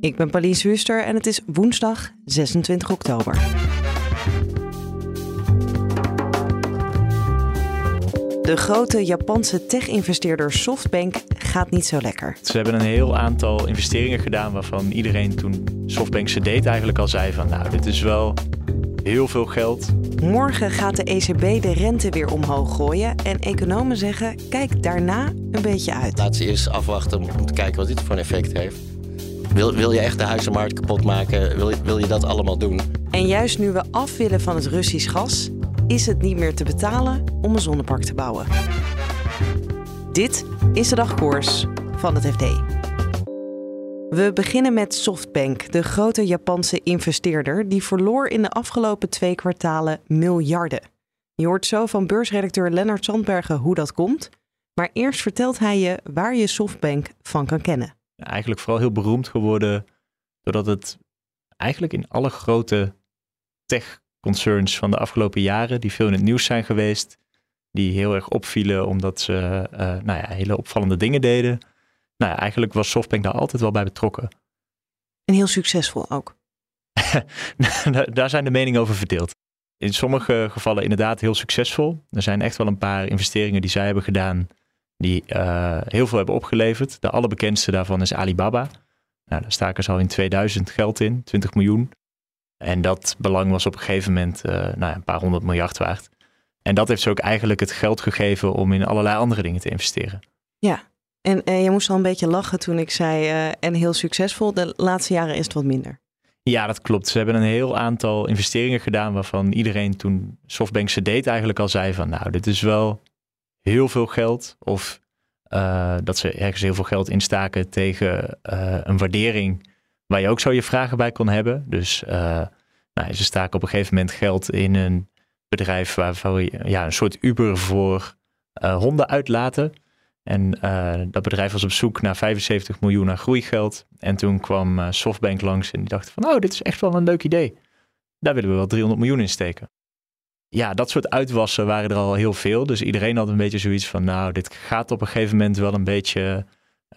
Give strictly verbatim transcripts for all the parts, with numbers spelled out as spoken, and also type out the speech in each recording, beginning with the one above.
Ik ben Pauline Huster en het is woensdag zesentwintig oktober. De grote Japanse tech-investeerder Softbank gaat niet zo lekker. Ze hebben een heel aantal investeringen gedaan waarvan iedereen toen Softbank ze deed eigenlijk al zei van nou, dit is wel heel veel geld. Morgen gaat de E C B de rente weer omhoog gooien en economen zeggen kijk daarna een beetje uit. Laat ze eerst afwachten om te kijken wat dit voor een effect heeft. Wil, wil je echt de huizenmarkt kapot maken? Wil, wil je dat allemaal doen? En juist nu we af willen van het Russisch gas, is het niet meer te betalen om een zonnepark te bouwen. Dit is de dagkoers van het F D. We beginnen met Softbank, de grote Japanse investeerder die verloor in de afgelopen twee kwartalen miljarden. Je hoort zo van beursredacteur Lennart Zandbergen hoe dat komt. Maar eerst vertelt hij je waar je Softbank van kan kennen. Eigenlijk vooral heel beroemd geworden doordat het eigenlijk in alle grote tech-concerns van de afgelopen jaren, die veel in het nieuws zijn geweest, die heel erg opvielen omdat ze uh, nou ja, hele opvallende dingen deden. Nou ja, eigenlijk was Softbank daar altijd wel bij betrokken. En heel succesvol ook. Daar zijn de meningen over verdeeld. In sommige gevallen inderdaad heel succesvol. Er zijn echt wel een paar investeringen die zij hebben gedaan die uh, heel veel hebben opgeleverd. De allerbekendste daarvan is Alibaba. Nou, daar staken ze al in tweeduizend geld in, twintig miljoen. En dat belang was op een gegeven moment uh, nou ja, een paar honderd miljard waard. En dat heeft ze ook eigenlijk het geld gegeven om in allerlei andere dingen te investeren. Ja, en, en je moest al een beetje lachen toen ik zei uh, en heel succesvol. De laatste jaren is het wat minder. Ja, dat klopt. Ze hebben een heel aantal investeringen gedaan waarvan iedereen toen Softbank ze deed eigenlijk al zei van nou, dit is wel heel veel geld of uh, dat ze ergens heel veel geld instaken tegen uh, een waardering waar je ook zo je vragen bij kon hebben. Dus uh, nou, ze staken op een gegeven moment geld in een bedrijf waarvan je ja, een soort Uber voor uh, honden uitlaten. En uh, dat bedrijf was op zoek naar vijfenzeventig miljoen aan groeigeld. En toen kwam uh, Softbank langs en die dachten van oh, dit is echt wel een leuk idee. Daar willen we wel driehonderd miljoen in steken. Ja, dat soort uitwassen waren er al heel veel. Dus iedereen had een beetje zoiets van nou, dit gaat op een gegeven moment wel een beetje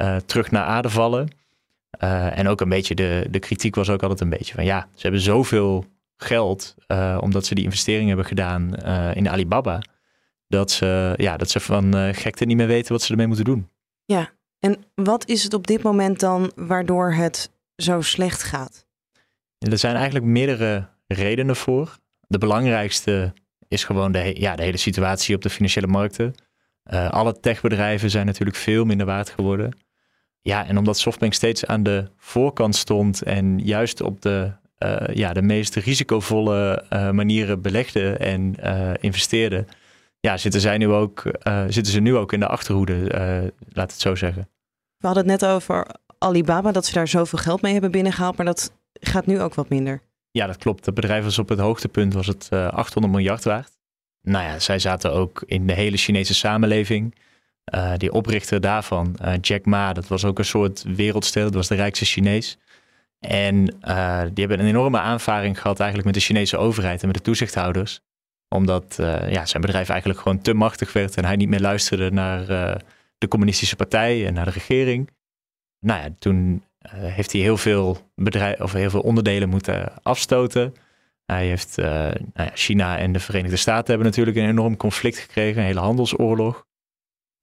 uh, terug naar aarde vallen. Uh, en ook een beetje, de, de kritiek was ook altijd een beetje van ja, ze hebben zoveel geld uh, omdat ze die investering hebben gedaan uh, in Alibaba. Dat ze, ja, dat ze van uh, gekte niet meer weten wat ze ermee moeten doen. Ja, en wat is het op dit moment dan waardoor het zo slecht gaat? Er zijn eigenlijk meerdere redenen voor. De belangrijkste is gewoon de, ja, de hele situatie op de financiële markten. Uh, alle techbedrijven zijn natuurlijk veel minder waard geworden. Ja, en omdat Softbank steeds aan de voorkant stond en juist op de, uh, ja, de meest risicovolle uh, manieren belegde en uh, investeerde, ja, zitten, zij nu ook, uh, zitten ze nu ook in de achterhoede, uh, laat het zo zeggen. We hadden het net over Alibaba, dat ze daar zoveel geld mee hebben binnengehaald, maar dat gaat nu ook wat minder. Ja, dat klopt. Het bedrijf was op het hoogtepunt was het uh, achthonderd miljard waard. Nou ja, zij zaten ook in de hele Chinese samenleving. Uh, die oprichter daarvan, uh, Jack Ma, dat was ook een soort wereldster. Dat was de rijkste Chinees. En uh, die hebben een enorme aanvaring gehad eigenlijk met de Chinese overheid en met de toezichthouders. Omdat uh, ja, zijn bedrijf eigenlijk gewoon te machtig werd en hij niet meer luisterde naar uh, de communistische partij en naar de regering. Nou ja, toen Uh, heeft hij heel veel, bedrijf, of heel veel onderdelen moeten afstoten. Hij heeft, uh, nou ja, China en de Verenigde Staten hebben natuurlijk een enorm conflict gekregen, een hele handelsoorlog.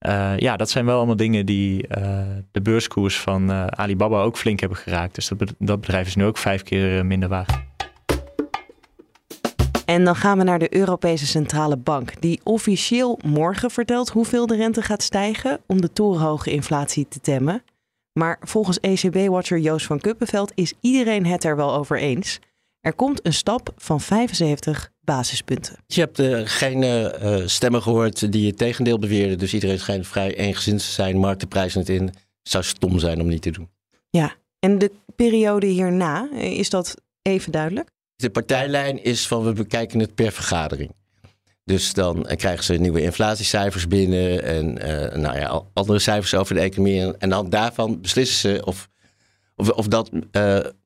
Uh, ja, dat zijn wel allemaal dingen die uh, de beurskoers van uh, Alibaba ook flink hebben geraakt. Dus dat, be- dat bedrijf is nu ook vijf keer uh, minder waard. En dan gaan we naar de Europese Centrale Bank, die officieel morgen vertelt hoeveel de rente gaat stijgen om de torenhoge inflatie te temmen. Maar volgens E C B-watcher Joost van Kuppeveld is iedereen het er wel over eens. Er komt een stap van vijfenzeventig basispunten. Je hebt uh, geen uh, stemmen gehoord die het tegendeel beweerden. Dus iedereen schijnt vrij eensgezind te zijn, markt de prijs net in. Het zou stom zijn om niet te doen. Ja, En de periode hierna, is dat even duidelijk? De partijlijn is van we bekijken het per vergadering. Dus dan krijgen ze nieuwe inflatiecijfers binnen en uh, nou ja, andere cijfers over de economie. En dan daarvan beslissen ze of, of, of dat uh,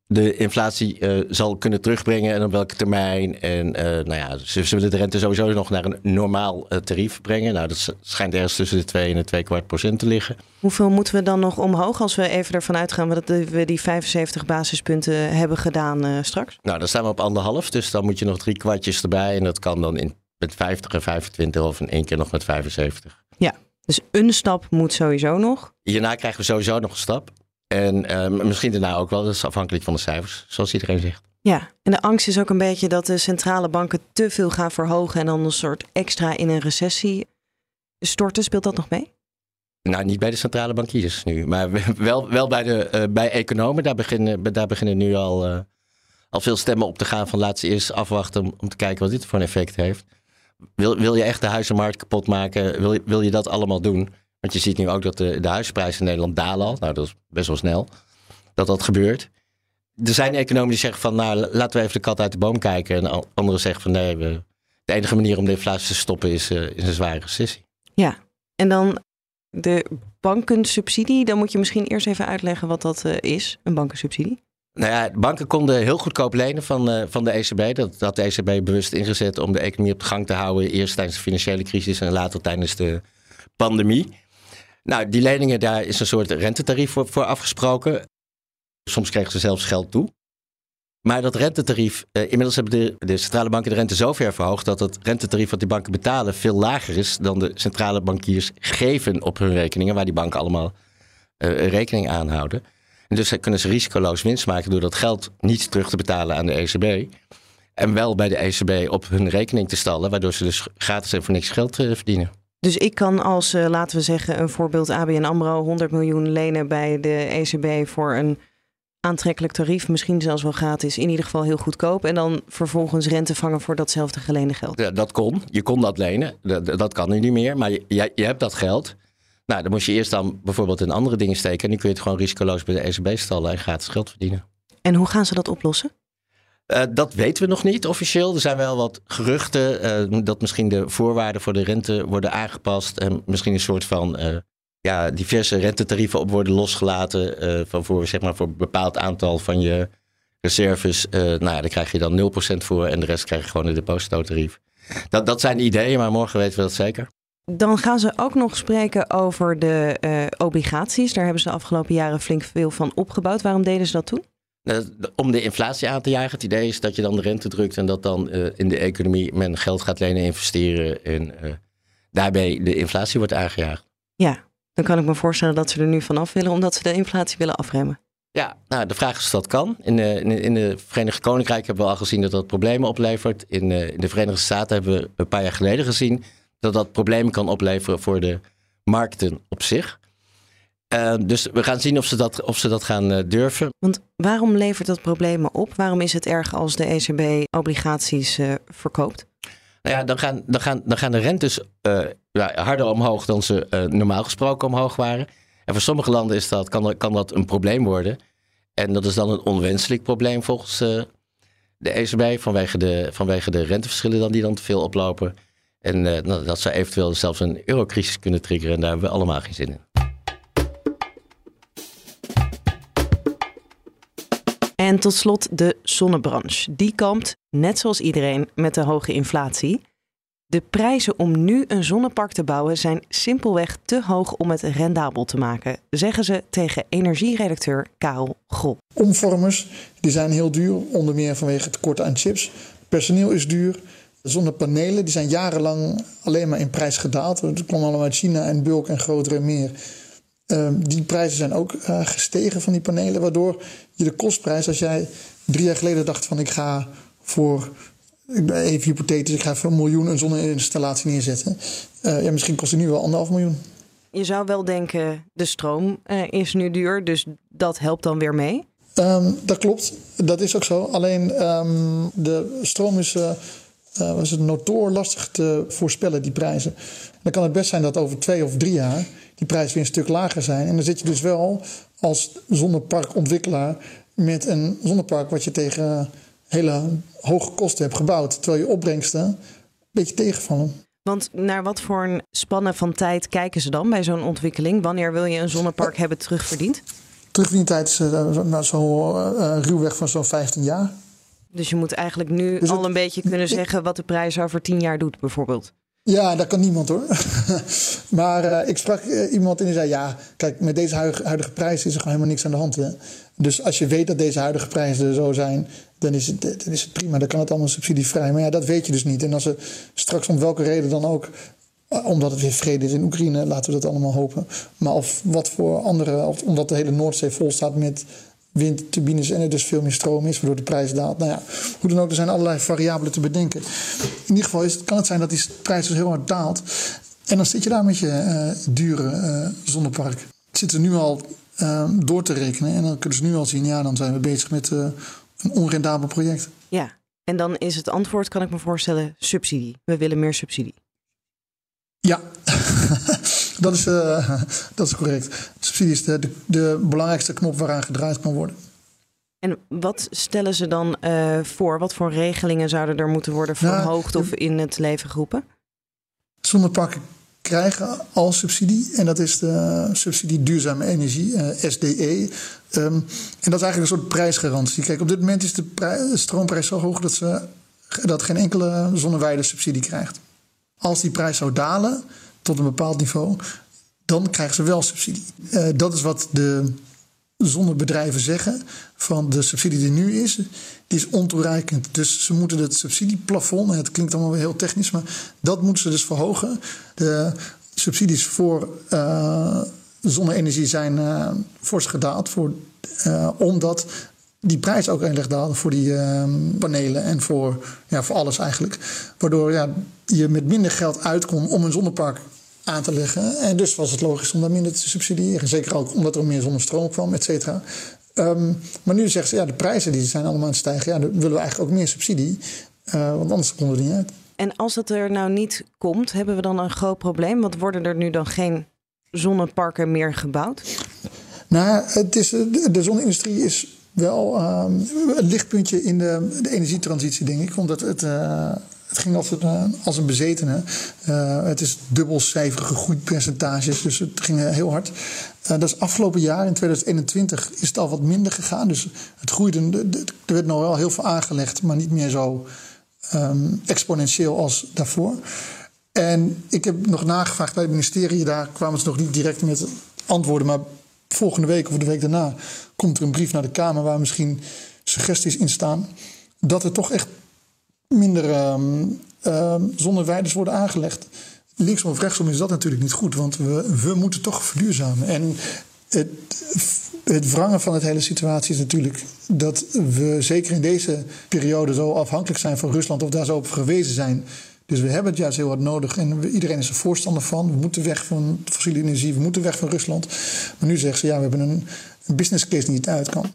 de inflatie uh, zal kunnen terugbrengen en op welke termijn. En uh, nou ja, ze, ze willen de rente sowieso nog naar een normaal uh, tarief brengen. Nou, dat schijnt ergens tussen de twee en de twee kwart procent te liggen. Hoeveel moeten we dan nog omhoog als we even ervan uitgaan dat we die vijfenzeventig basispunten hebben gedaan uh, straks? Nou, dan staan we op anderhalf, dus dan moet je nog drie kwartjes erbij en dat kan dan in met vijftig en vijfentwintig of in één keer nog met vijfenzeventig. Ja, dus een stap moet sowieso nog. Hierna krijgen we sowieso nog een stap. En uh, misschien daarna ook wel. Dat is afhankelijk van de cijfers, zoals iedereen zegt. Ja, en de angst is ook een beetje dat de centrale banken te veel gaan verhogen en dan een soort extra in een recessie storten. Speelt dat nog mee? Nou, niet bij de centrale bankiers nu. Maar wel, wel bij, de, uh, bij economen. Daar beginnen, daar beginnen nu al, uh, al veel stemmen op te gaan van laat ze eerst afwachten om, om te kijken wat dit voor een effect heeft. Wil, wil je echt de huizenmarkt kapot maken? Wil je, wil je dat allemaal doen? Want je ziet nu ook dat de, de huizenprijzen in Nederland dalen al. Nou, dat is best wel snel dat dat gebeurt. Er zijn economen die zeggen van, nou, laten we even de kat uit de boom kijken. En anderen zeggen van, nee, we, de enige manier om de inflatie te stoppen is, uh, is een zware recessie. Ja, en dan de bankensubsidie. Dan moet je misschien eerst even uitleggen wat dat uh, is, een bankensubsidie. Nou ja, banken konden heel goedkoop lenen van, uh, van de E C B. Dat had de E C B bewust ingezet om de economie op de gang te houden. Eerst tijdens de financiële crisis en later tijdens de pandemie. Nou, die leningen, daar is een soort rentetarief voor, voor afgesproken. Soms kregen ze zelfs geld toe. Maar dat rentetarief, uh, inmiddels hebben de, de centrale banken de rente zo ver verhoogd dat het rentetarief wat die banken betalen veel lager is dan de centrale bankiers geven op hun rekeningen, waar die banken allemaal uh, rekening aan houden. En dus kunnen ze risicoloos winst maken door dat geld niet terug te betalen aan de E C B. En wel bij de E C B op hun rekening te stallen, waardoor ze dus gratis en voor niks geld verdienen. Dus ik kan als, uh, laten we zeggen, een voorbeeld A B N AMRO honderd miljoen lenen bij de E C B voor een aantrekkelijk tarief, misschien zelfs wel gratis, in ieder geval heel goedkoop. En dan vervolgens rente vangen voor datzelfde geleende geld. Ja, dat kon. Je kon dat lenen. Dat, dat kan nu niet meer, maar je, je hebt dat geld. Nou, dan moest je eerst dan bijvoorbeeld in andere dingen steken. En nu kun je het gewoon risicoloos bij de E C B stallen en gratis geld verdienen. En hoe gaan ze dat oplossen? Uh, dat weten we nog niet officieel. Er zijn wel wat geruchten uh, dat misschien de voorwaarden voor de rente worden aangepast. En misschien een soort van uh, ja, diverse rentetarieven op worden losgelaten. Uh, van voor, zeg maar, voor een bepaald aantal van je reserves. Uh, nou ja, daar krijg je dan nul procent voor en de rest krijg je gewoon een depositotarief. Dat, dat zijn ideeën, maar morgen weten we dat zeker. Dan gaan ze ook nog spreken over de uh, obligaties. Daar hebben ze de afgelopen jaren flink veel van opgebouwd. Waarom deden ze dat toen? Uh, om de inflatie aan te jagen. Het idee is dat je dan de rente drukt en dat dan uh, in de economie men geld gaat lenen en investeren. En uh, daarbij de inflatie wordt aangejaagd. Ja, dan kan ik me voorstellen dat ze er nu vanaf willen omdat ze de inflatie willen afremmen. Ja, nou, de vraag is of dat kan. In de, in de Verenigd Koninkrijk hebben we al gezien dat dat problemen oplevert. In, uh, in de Verenigde Staten hebben we een paar jaar geleden gezien dat dat problemen kan opleveren voor de markten op zich. Uh, dus we gaan zien of ze dat, of ze dat gaan uh, durven. Want waarom levert dat problemen op? Waarom is het erg als de E C B obligaties uh, verkoopt? Nou ja, dan gaan, dan gaan, dan gaan de rentes uh, ja, harder omhoog dan ze uh, normaal gesproken omhoog waren. En voor sommige landen is dat, kan, kan dat een probleem worden. En dat is dan een onwenselijk probleem volgens uh, de E C B. Vanwege de, vanwege de renteverschillen dan die dan te veel oplopen. En uh, nou, dat zou eventueel zelfs een eurocrisis kunnen triggeren. En daar hebben we allemaal geen zin in. En tot slot de zonnebranche. Die kampt, net zoals iedereen, met de hoge inflatie. De prijzen om nu een zonnepark te bouwen zijn simpelweg te hoog om het rendabel te maken, zeggen ze tegen energieredacteur Carel Grol. Omvormers die zijn heel duur, onder meer vanwege tekort aan chips. Personeel is duur. Zonnepanelen die zijn jarenlang alleen maar in prijs gedaald. Dat kwam allemaal uit China en bulk en groter en meer. Uh, die prijzen zijn ook uh, gestegen van die panelen, waardoor je de kostprijs, als jij drie jaar geleden dacht van ik ga voor, even hypothetisch, ik ga voor een miljoen een zonneinstallatie neerzetten. Uh, ja, misschien kost het nu wel anderhalf miljoen. Je zou wel denken, de stroom uh, is nu duur, dus dat helpt dan weer mee? Um, dat klopt, dat is ook zo. Alleen um, de stroom is... Uh, Uh, was het notoor lastig te voorspellen, die prijzen. En dan kan het best zijn dat over twee of drie jaar die prijzen weer een stuk lager zijn. En dan zit je dus wel als zonneparkontwikkelaar met een zonnepark wat je tegen hele hoge kosten hebt gebouwd, terwijl je opbrengsten een beetje tegenvallen. Want naar wat voor een spannen van tijd kijken ze dan bij zo'n ontwikkeling? Wanneer wil je een zonnepark hebben terugverdiend? Terugverdientijd is uh, zo uh, ruwweg van zo'n vijftien jaar. Dus je moet eigenlijk nu dus al het, een beetje kunnen ik, zeggen wat de prijs over tien jaar doet bijvoorbeeld. Ja, dat kan niemand hoor. maar uh, ik sprak uh, iemand en die zei ja, kijk, met deze huidige, huidige prijs is er gewoon helemaal niks aan de hand. Hè? Dus als je weet dat deze huidige prijzen zo zijn, dan is het, dan is het prima. Dan kan het allemaal subsidievrij. Maar ja, dat weet je dus niet. En als er straks om welke reden dan ook, omdat het weer vrede is in Oekraïne, laten we dat allemaal hopen. Maar of wat voor andere, of omdat de hele Noordzee vol staat met windturbines en er dus veel meer stroom is, waardoor de prijs daalt. Nou ja, hoe dan ook, er zijn allerlei variabelen te bedenken. In ieder geval is het, kan het zijn dat die prijs dus heel hard daalt. En dan zit je daar met je uh, dure uh, zonnepark. Het zit er nu al uh, door te rekenen. En dan kunnen ze nu al zien, ja, dan zijn we bezig met uh, een onrendabel project. Ja, en dan is het antwoord, kan ik me voorstellen, subsidie. We willen meer subsidie. Ja, dat, is, uh, dat is correct. Subsidie is de, de, de belangrijkste knop waaraan gedraaid kan worden. En wat stellen ze dan uh, voor? Wat voor regelingen zouden er moeten worden verhoogd nou, of in het leven geroepen? Zonneparken krijgen al subsidie. En dat is de subsidie duurzame energie, uh, S D E. Um, en dat is eigenlijk een soort prijsgarantie. Kijk, op dit moment is de, prij- de stroomprijs zo hoog dat, ze, dat geen enkele zonneweide subsidie krijgt. Als die prijs zou dalen tot een bepaald niveau, dan krijgen ze wel subsidie. Uh, dat is wat de zonnebedrijven zeggen. Van de subsidie die nu is, die is ontoereikend. Dus ze moeten het subsidieplafond, het klinkt allemaal weer heel technisch, maar dat moeten ze dus verhogen. De subsidies voor uh, zonne-energie zijn uh, fors gedaald, voor, uh, omdat die prijs ook erg daalde voor die uh, panelen en voor, ja, voor alles eigenlijk. Waardoor ja, je met minder geld uit kon om een zonnepark aan te leggen. En dus was het logisch om daar minder te subsidiëren. Zeker ook omdat er meer zonnestroom kwam, et cetera. Um, maar nu zeggen ze, ja, de prijzen die zijn allemaal aan het stijgen. Ja, dan willen we eigenlijk ook meer subsidie. Uh, want anders konden we er niet uit. En als dat er nou niet komt, hebben we dan een groot probleem? Want worden er nu dan geen zonneparken meer gebouwd? Nou, het is, de zonne-industrie is wel uh, een lichtpuntje in de, de energietransitie, denk ik. Omdat het, uh, het ging als, het, uh, als een bezetene. Uh, het is dubbelcijferige groeipercentages, dus het ging uh, heel hard. Uh, dat is afgelopen jaar, in twintig eenentwintig, is het al wat minder gegaan. Dus het groeide, er werd nog wel heel veel aangelegd, maar niet meer zo um, exponentieel als daarvoor. En ik heb nog nagevraagd bij het ministerie, daar kwamen ze nog niet direct met antwoorden, maar volgende week of de week daarna komt er een brief naar de Kamer waar misschien suggesties in staan dat er toch echt minder um, um, zonneweiden worden aangelegd. Linksom of rechtsom is dat natuurlijk niet goed, want we, we moeten toch verduurzamen. En het, het wrangen van de hele situatie is natuurlijk dat we zeker in deze periode zo afhankelijk zijn van Rusland of daar zo op gewezen zijn. Dus we hebben het juist heel hard nodig en we, iedereen is er voorstander van. We moeten weg van fossiele energie, we moeten weg van Rusland. Maar nu zeggen ze, ja, we hebben een, een business case die niet uit kan.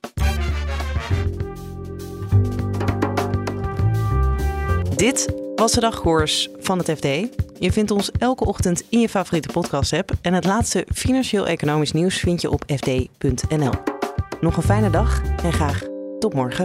Dit was de dagkoers van het F D. Je vindt ons elke ochtend in je favoriete podcast-app. En het laatste financieel-economisch nieuws vind je op f d punt n l. Nog een fijne dag en graag tot morgen.